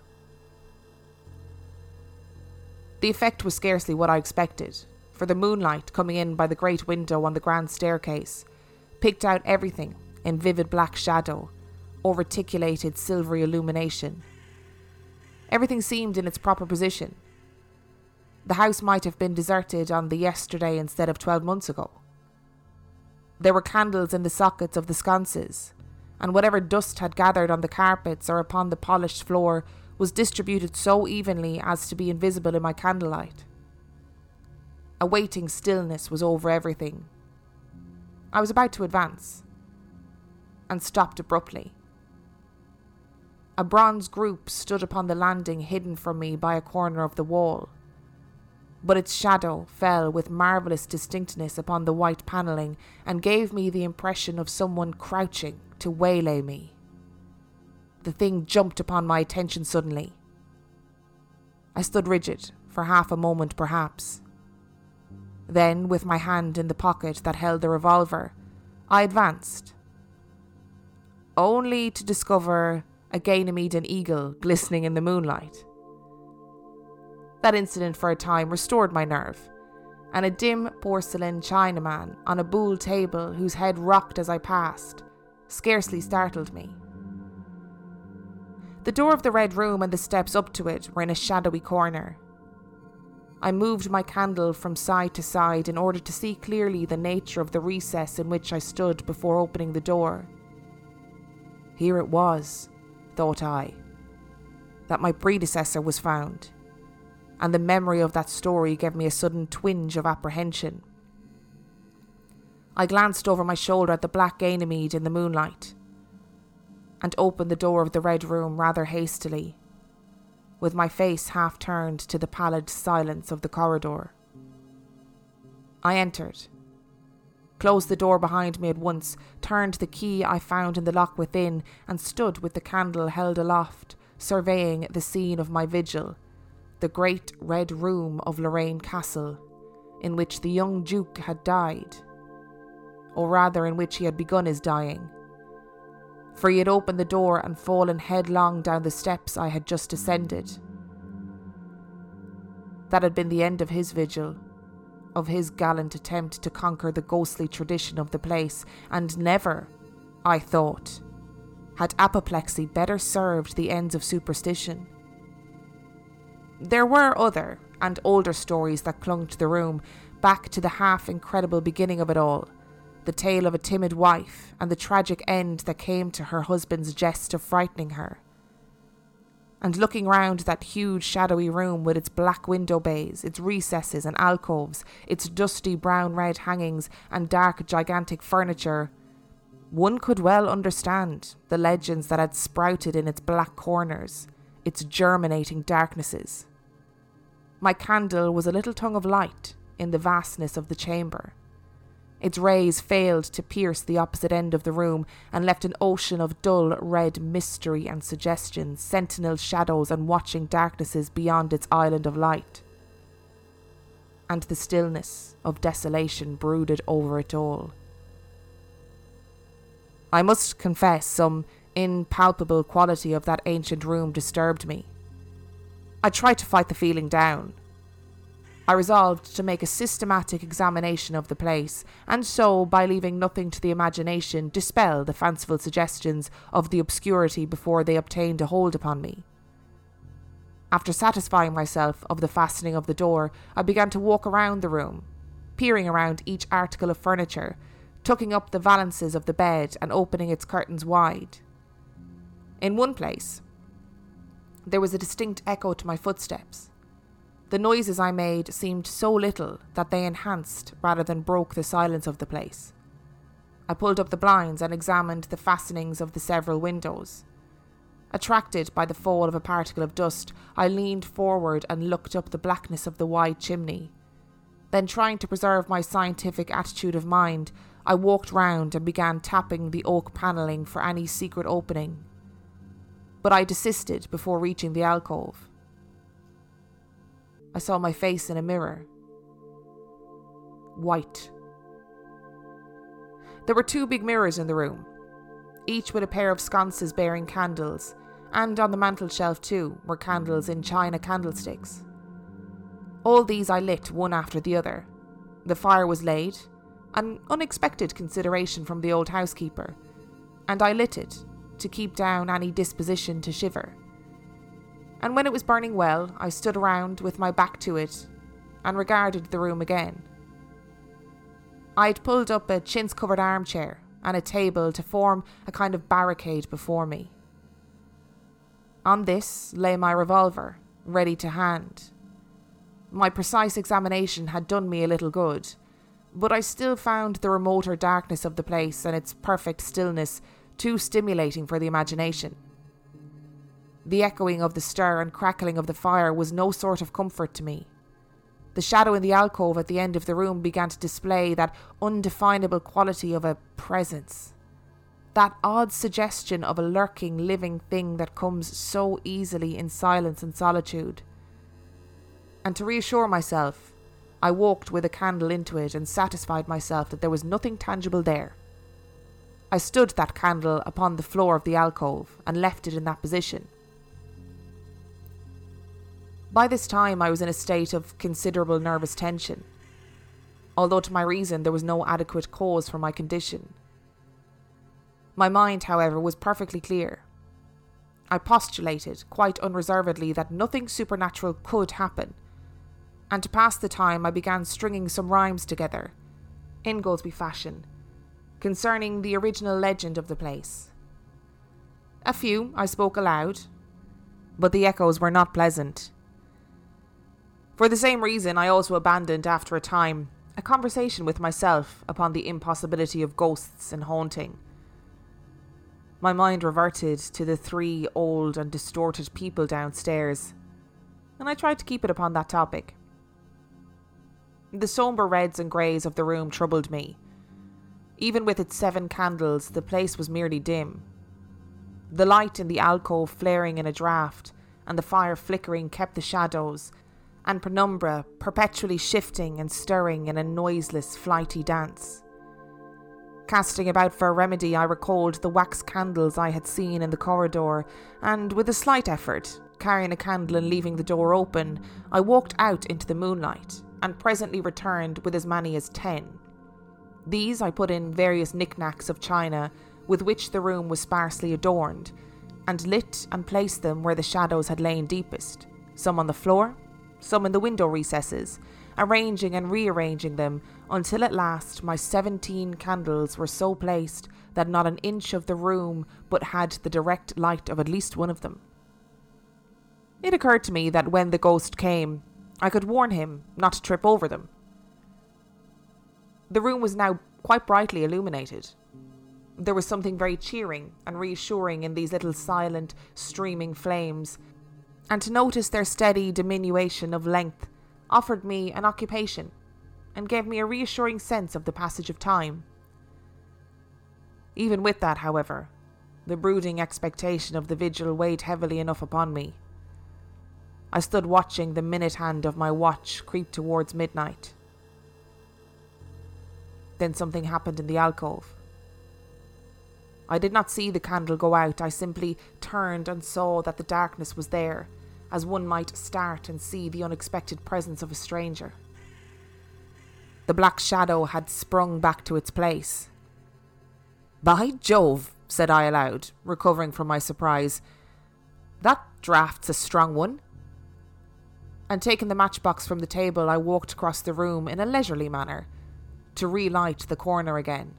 The effect was scarcely what I expected, for the moonlight coming in by the great window on the grand staircase picked out everything in vivid black shadow or reticulated silvery illumination. Everything seemed in its proper position. The house might have been deserted on the yesterday instead of twelve months ago. There were candles in the sockets of the sconces, and whatever dust had gathered on the carpets or upon the polished floor was distributed so evenly as to be invisible in my candlelight. A waiting stillness was over everything. I was about to advance, and stopped abruptly. A bronze group stood upon the landing, hidden from me by a corner of the wall, but its shadow fell with marvellous distinctness upon the white panelling and gave me the impression of someone crouching to waylay me. The thing jumped upon my attention suddenly. I stood rigid for half a moment perhaps. Then, with my hand in the pocket that held the revolver, I advanced, only to discover a Ganymedean eagle glistening in the moonlight. That incident for a time restored my nerve, and a dim porcelain Chinaman on a buhl table whose head rocked as I passed scarcely startled me. The door of the red room and the steps up to it were in a shadowy corner. I moved my candle from side to side in order to see clearly the nature of the recess in which I stood before opening the door. Here it was, thought I, that my predecessor was found, and the memory of that story gave me a sudden twinge of apprehension. I glanced over my shoulder at the black Ganymede in the moonlight, and opened the door of the red room rather hastily, with my face half turned to the pallid silence of the corridor. I entered, closed the door behind me at once, turned the key I found in the lock within, and stood with the candle held aloft, surveying the scene of my vigil, the great red room of Lorraine Castle, in which the young Duke had died, or rather in which he had begun his dying, for he had opened the door and fallen headlong down the steps I had just ascended. That had been the end of his vigil, of his gallant attempt to conquer the ghostly tradition of the place, and never, I thought, had apoplexy better served the ends of superstition. There were other and older stories that clung to the room, back to the half-incredible beginning of it all, the tale of a timid wife and the tragic end that came to her husband's jest of frightening her. And looking round that huge shadowy room with its black window bays, its recesses and alcoves, its dusty brown-red hangings and dark gigantic furniture, one could well understand the legends that had sprouted in its black corners, its germinating darknesses. My candle was a little tongue of light in the vastness of the chamber, Its rays failed to pierce the opposite end of the room and left an ocean of dull red mystery and suggestion, sentinel shadows and watching darknesses beyond its island of light. And the stillness of desolation brooded over it all. I must confess, some impalpable quality of that ancient room disturbed me. I tried to fight the feeling down. I resolved to make a systematic examination of the place, and so, by leaving nothing to the imagination, dispel the fanciful suggestions of the obscurity before they obtained a hold upon me. After satisfying myself of the fastening of the door, I began to walk around the room, peering around each article of furniture, tucking up the valances of the bed and opening its curtains wide. In one place, there was a distinct echo to my footsteps. The noises I made seemed so little that they enhanced rather than broke the silence of the place. I pulled up the blinds and examined the fastenings of the several windows. Attracted by the fall of a particle of dust, I leaned forward and looked up the blackness of the wide chimney. Then, trying to preserve my scientific attitude of mind, I walked round and began tapping the oak panelling for any secret opening. But I desisted before reaching the alcove. I saw my face in a mirror. White. There were two big mirrors in the room, each with a pair of sconces bearing candles, and on the mantel shelf too were candles in china candlesticks. All these I lit one after the other. The fire was laid, an unexpected consideration from the old housekeeper, and I lit it to keep down any disposition to shiver. And when it was burning well, I stood around with my back to it and regarded the room again. I had pulled up a chintz-covered armchair and a table to form a kind of barricade before me. On this lay my revolver, ready to hand. My precise examination had done me a little good, but I still found the remoter darkness of the place and its perfect stillness too stimulating for the imagination. The echoing of the stir and crackling of the fire was no sort of comfort to me. The shadow in the alcove at the end of the room began to display that undefinable quality of a presence. That odd suggestion of a lurking, living thing that comes so easily in silence and solitude. And to reassure myself, I walked with a candle into it and satisfied myself that there was nothing tangible there. I stood that candle upon the floor of the alcove and left it in that position. By this time, I was in a state of considerable nervous tension, although to my reason there was no adequate cause for my condition. My mind, however, was perfectly clear. I postulated, quite unreservedly, that nothing supernatural could happen, and to pass the time I began stringing some rhymes together, Ingoldsby fashion, concerning the original legend of the place. A few I spoke aloud, but the echoes were not pleasant. For the same reason, I also abandoned, after a time, a conversation with myself upon the impossibility of ghosts and haunting. My mind reverted to the three old and distorted people downstairs, and I tried to keep it upon that topic. The sombre reds and greys of the room troubled me. Even with its seven candles, the place was merely dim. The light in the alcove flaring in a draught, and the fire flickering kept the shadows and penumbra perpetually shifting and stirring in a noiseless, flighty dance. Casting about for a remedy, I recalled the wax candles I had seen in the corridor, and with a slight effort, carrying a candle and leaving the door open, I walked out into the moonlight, and presently returned with as many as ten. These I put in various knickknacks of china, with which the room was sparsely adorned, and lit and placed them where the shadows had lain deepest, some on the floor, some in the window recesses, arranging and rearranging them until at last my seventeen candles were so placed that not an inch of the room but had the direct light of at least one of them. It occurred to me that when the ghost came, I could warn him not to trip over them. The room was now quite brightly illuminated. There was something very cheering and reassuring in these little silent, streaming flames, and to notice their steady diminution of length offered me an occupation, and gave me a reassuring sense of the passage of time. Even with that, however, the brooding expectation of the vigil weighed heavily enough upon me. I stood watching the minute hand of my watch creep towards midnight. Then something happened in the alcove. I did not see the candle go out, I simply turned and saw that the darkness was there, as one might start and see the unexpected presence of a stranger. The black shadow had sprung back to its place. "By Jove," said I aloud, recovering from my surprise, "that draught's a strong one." And taking the matchbox from the table, I walked across the room in a leisurely manner, to relight the corner again.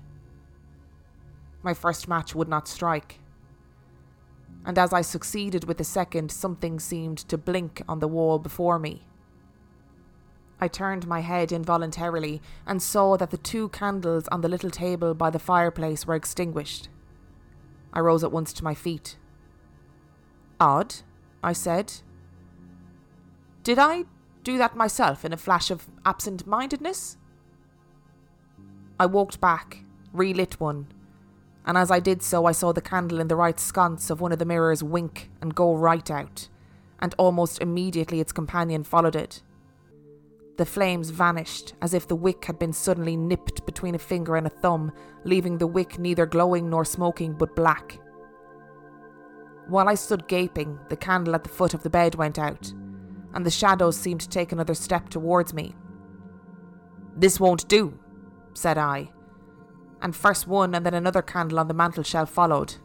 My first match would not strike, and as I succeeded with the second, something seemed to blink on the wall before me. I turned my head involuntarily and saw that the two candles on the little table by the fireplace were extinguished. I rose at once to my feet. "Odd," I said. "Did I do that myself in a flash of absent-mindedness?" I walked back, relit one, and as I did so I saw the candle in the right sconce of one of the mirrors wink and go right out, and almost immediately its companion followed it. The flames vanished as if the wick had been suddenly nipped between a finger and a thumb, leaving the wick neither glowing nor smoking but black. While I stood gaping, the candle at the foot of the bed went out, and the shadows seemed to take another step towards me. "This won't do," said I, and first one and then another candle on the mantel shelf followed.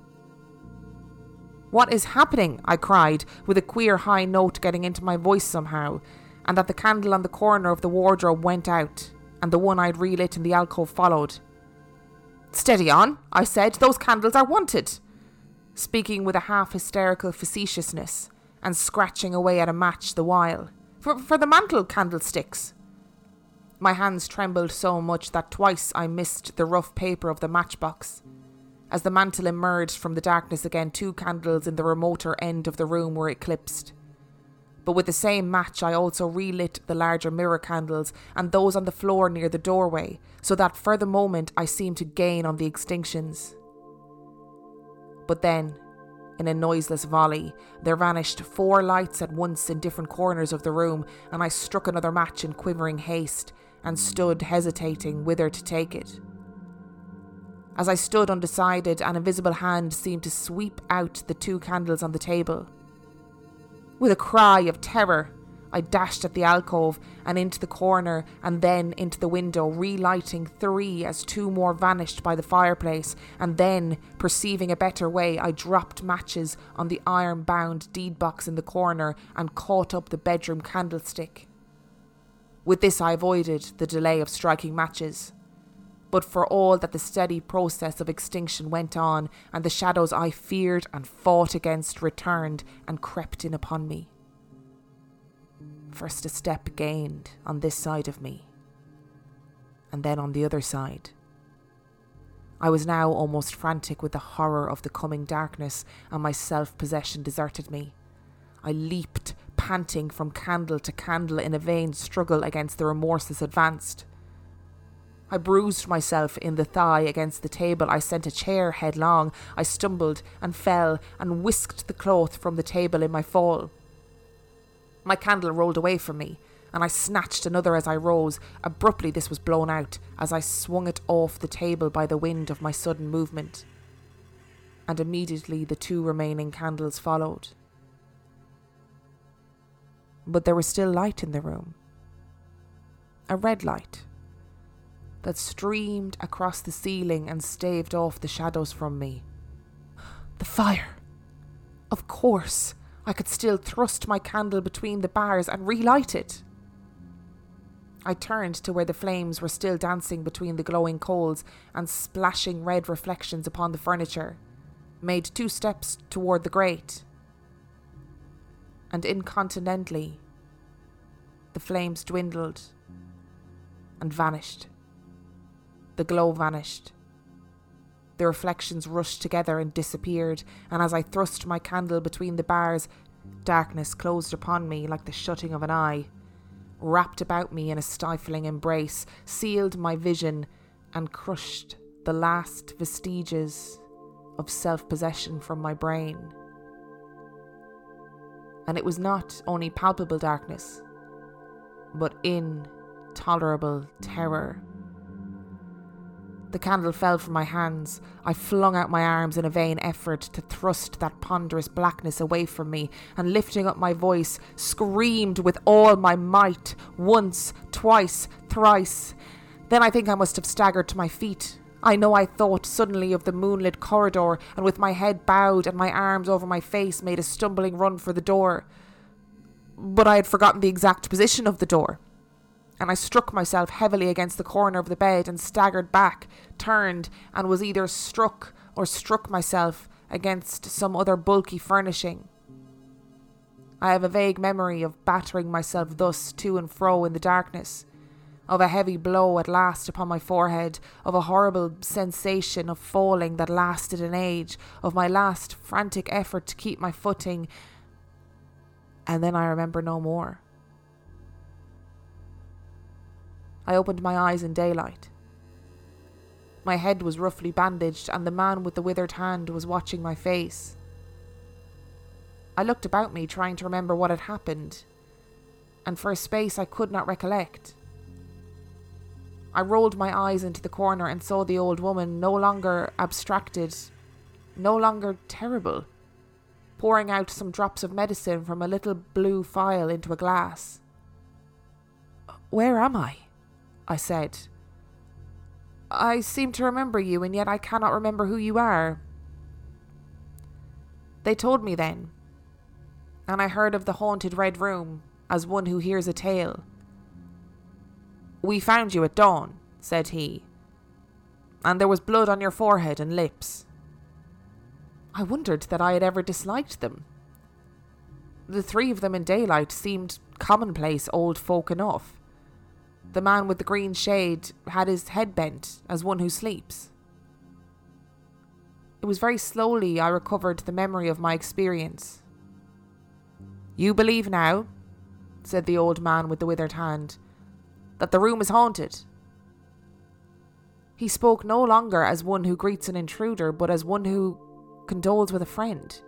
"What is happening?" I cried, with a queer high note getting into my voice somehow, and that the candle on the corner of the wardrobe went out, and the one I'd relit in the alcove followed. "Steady on," I said, "those candles are wanted," speaking with a half-hysterical facetiousness, and scratching away at a match the while. For, for the mantel candlesticks." My hands trembled so much that twice I missed the rough paper of the matchbox. As the mantle emerged from the darkness again, two candles in the remoter end of the room were eclipsed. But with the same match I also relit the larger mirror candles and those on the floor near the doorway, so that for the moment I seemed to gain on the extinctions. But then, in a noiseless volley, there vanished four lights at once in different corners of the room, and I struck another match in quivering haste, and stood hesitating whither to take it. As I stood undecided, an invisible hand seemed to sweep out the two candles on the table. With a cry of terror, I dashed at the alcove and into the corner and then into the window, relighting three as two more vanished by the fireplace, and then, perceiving a better way, I dropped matches on the iron-bound deed box in the corner and caught up the bedroom candlestick. With this I avoided the delay of striking matches, but for all that the steady process of extinction went on, and the shadows I feared and fought against returned and crept in upon me. First a step gained on this side of me, and then on the other side. I was now almost frantic with the horror of the coming darkness, and my self-possession deserted me. I leaped, panting from candle to candle in a vain struggle against the remorseless advance. I bruised myself in the thigh against the table, I sent a chair headlong, I stumbled and fell and whisked the cloth from the table in my fall. My candle rolled away from me, and I snatched another as I rose. Abruptly this was blown out, as I swung it off the table by the wind of my sudden movement. And immediately the two remaining candles followed. But there was still light in the room. A red light that streamed across the ceiling and staved off the shadows from me. The fire! Of course, I could still thrust my candle between the bars and relight it. I turned to where the flames were still dancing between the glowing coals and splashing red reflections upon the furniture, made two steps toward the grate, and incontinently, the flames dwindled and vanished. The glow vanished. The reflections rushed together and disappeared, and as I thrust my candle between the bars, darkness closed upon me like the shutting of an eye, wrapped about me in a stifling embrace, sealed my vision and crushed the last vestiges of self-possession from my brain. And it was not only palpable darkness, but intolerable terror. The candle fell from my hands. I flung out my arms in a vain effort to thrust that ponderous blackness away from me, and lifting up my voice, screamed with all my might, once, twice, thrice. Then I think I must have staggered to my feet. I know I thought suddenly of the moonlit corridor, and with my head bowed and my arms over my face, made a stumbling run for the door. But I had forgotten the exact position of the door, and I struck myself heavily against the corner of the bed and staggered back, turned, and was either struck or struck myself against some other bulky furnishing. I have a vague memory of battering myself thus to and fro in the darkness, of a heavy blow at last upon my forehead, of a horrible sensation of falling that lasted an age, of my last frantic effort to keep my footing, and then I remember no more. I opened my eyes in daylight. My head was roughly bandaged, and the man with the withered hand was watching my face. I looked about me, trying to remember what had happened, and for a space I could not recollect. I rolled my eyes into the corner and saw the old woman, no longer abstracted, no longer terrible, pouring out some drops of medicine from a little blue phial into a glass. "Where am I?" I said. "I seem to remember you, and yet I cannot remember who you are." They told me then, and I heard of the haunted Red Room as one who hears a tale. "We found you at dawn," said he, "and there was blood on your forehead and lips." I wondered that I had ever disliked them. The three of them in daylight seemed commonplace old folk enough. The man with the green shade had his head bent as one who sleeps. It was very slowly I recovered the memory of my experience. "You believe now," said the old man with the withered hand, "that the room is haunted." He spoke no longer as one who greets an intruder, but as one who condoles with a friend.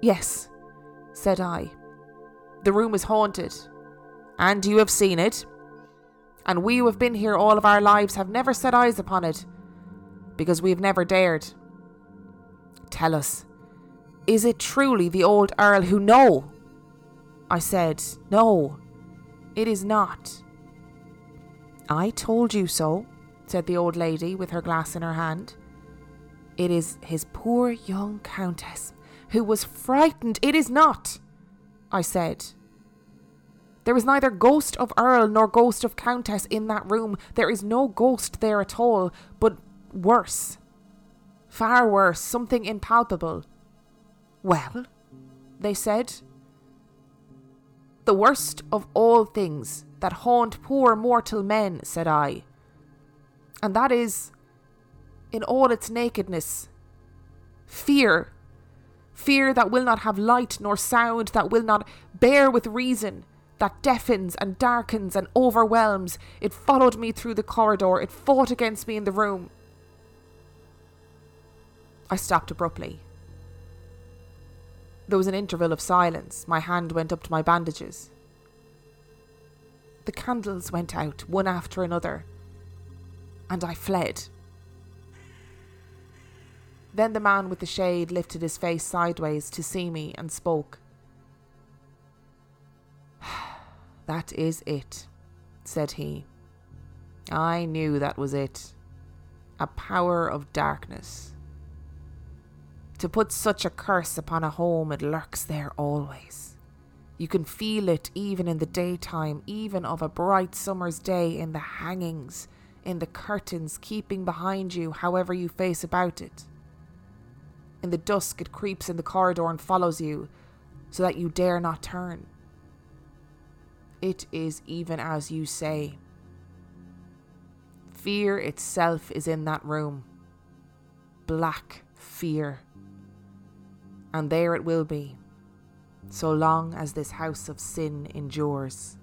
"Yes," said I, "the room is haunted, and you have seen it. And we who have been here all of our lives have never set eyes upon it, because we have never dared. Tell us, is it truly the old Earl who..." "No," I said, "no, it is not." "I told you so," said the old lady with her glass in her hand. "It is his poor young countess, who was frightened." "It is not," I said. "There is neither ghost of Earl nor ghost of Countess in that room. There is no ghost there at all, but worse. Far worse, something impalpable." "Well?" they said. "The worst of all things that haunt poor mortal men," said I, "and that is, in all its nakedness, fear. Fear that will not have light nor sound, that will not bear with reason, that deafens and darkens and overwhelms. It followed me through the corridor. It fought against me in the room." I stopped abruptly. There was an interval of silence. My hand went up to my bandages. The candles went out, one after another, and I fled. Then the man with the shade lifted his face sideways to see me and spoke. "That is it," said he. "I knew that was it. A power of darkness. To put such a curse upon a home, it lurks there always. You can feel it even in the daytime, even of a bright summer's day, in the hangings, in the curtains, keeping behind you however you face about it. In the dusk it creeps in the corridor and follows you, so that you dare not turn. It is even as you say. Fear itself is in that room. Black fear. And there it will be, so long as this house of sin endures."